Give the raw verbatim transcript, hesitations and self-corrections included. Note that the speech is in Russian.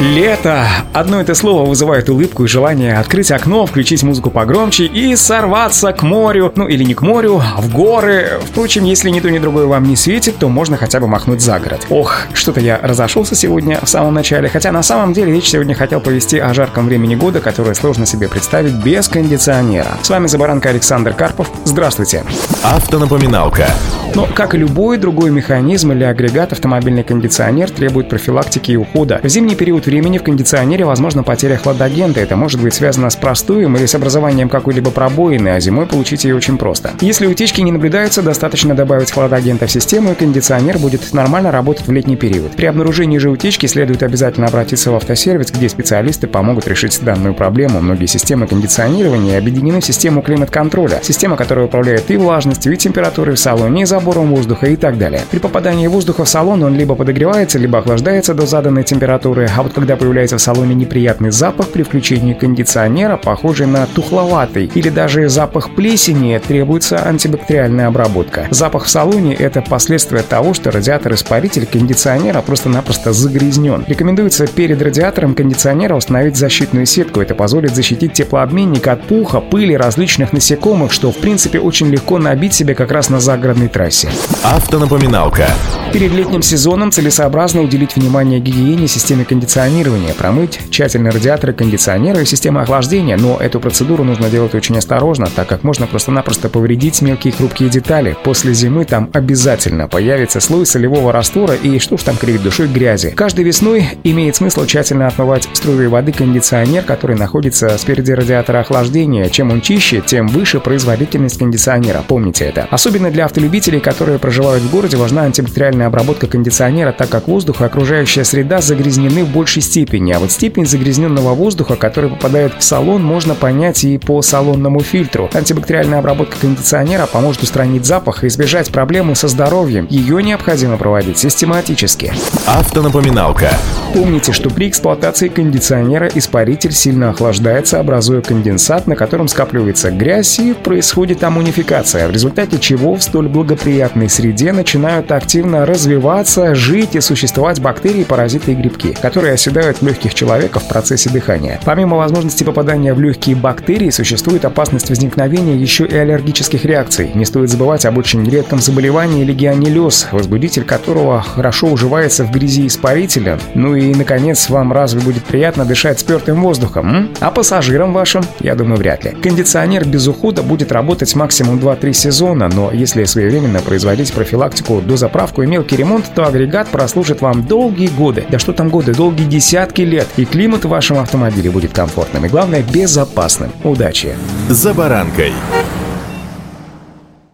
Лето. Одно это слово вызывает улыбку и желание открыть окно, включить музыку погромче и сорваться к морю. Ну или не к морю, а в горы. Впрочем, если ни то, ни другое вам не светит, то можно хотя бы махнуть за город. Ох, что-то я разошелся сегодня в самом начале. Хотя на самом деле речь сегодня хотел повести о жарком времени года, которое сложно себе представить без кондиционера. С вами Забаранка Александр Карпов. Здравствуйте. Автонапоминалка. Но, как и любой другой механизм или агрегат, автомобильный кондиционер требует профилактики и ухода. В зимний период времени в кондиционере возможна потеря хладагента. Это может быть связано с простоем или с образованием какой-либо пробоины, а зимой получить ее очень просто. Если утечки не наблюдаются, достаточно добавить хладагента в систему, и кондиционер будет нормально работать в летний период. При обнаружении же утечки следует обязательно обратиться в автосервис, где специалисты помогут решить данную проблему. Многие системы кондиционирования объединены в систему климат-контроля, система, которая управляет и влажностью, и температурой в салоне, и забором воздуха и так далее. При попадании воздуха в салон он либо подогревается, либо охлаждается до заданной температуры, а вот когда появляется в салоне неприятный запах, при включении кондиционера, похожий на тухловатый или даже запах плесени, требуется антибактериальная обработка. Запах в салоне – это последствия того, что радиатор-испаритель кондиционера просто-напросто загрязнен. Рекомендуется перед радиатором кондиционера установить защитную сетку. Это позволит защитить теплообменник от пуха, пыли, различных насекомых, что, в принципе, очень легко набить себе как раз на загородной трассе. Автонапоминалка. Перед летним сезоном целесообразно уделить внимание гигиене системе кондиционера. Промыть тщательно радиаторы кондиционера и системы охлаждения, но эту процедуру нужно делать очень осторожно, так как можно просто-напросто повредить мелкие хрупкие детали. После зимы там обязательно появится слой солевого раствора и, что уж там кривить душой, грязи. Каждой весной имеет смысл тщательно отмывать струей воды кондиционер, который находится спереди радиатора охлаждения. Чем он чище, тем выше производительность кондиционера. Помните это. Особенно для автолюбителей, которые проживают в городе, важна антибактериальная обработка кондиционера, так как воздух и окружающая среда загрязнены больше степени, а вот степень загрязненного воздуха, который попадает в салон, можно понять и по салонному фильтру. Антибактериальная обработка кондиционера поможет устранить запах и избежать проблемы со здоровьем. Ее необходимо проводить систематически. Автонапоминалка. Помните, что при эксплуатации кондиционера испаритель сильно охлаждается, образуя конденсат, на котором скапливается грязь и происходит аммунификация, в результате чего в столь благоприятной среде начинают активно развиваться, жить и существовать бактерии, паразиты и грибки, которые оседают в легких человека в процессе дыхания. Помимо возможности попадания в легкие бактерии, существует опасность возникновения еще и аллергических реакций. Не стоит забывать об очень редком заболевании легионеллез, возбудитель которого хорошо уживается в грязи испарителя. Ну и, наконец, вам разве будет приятно дышать спертым воздухом? М? А пассажирам вашим, я думаю, вряд ли. Кондиционер без ухода будет работать максимум два-три сезона, но если своевременно производить профилактику, дозаправку и мелкий ремонт, то агрегат прослужит вам долгие годы. Да что там годы, долгие десятки лет. И климат в вашем автомобиле будет комфортным и, главное, безопасным. Удачи! За баранкой.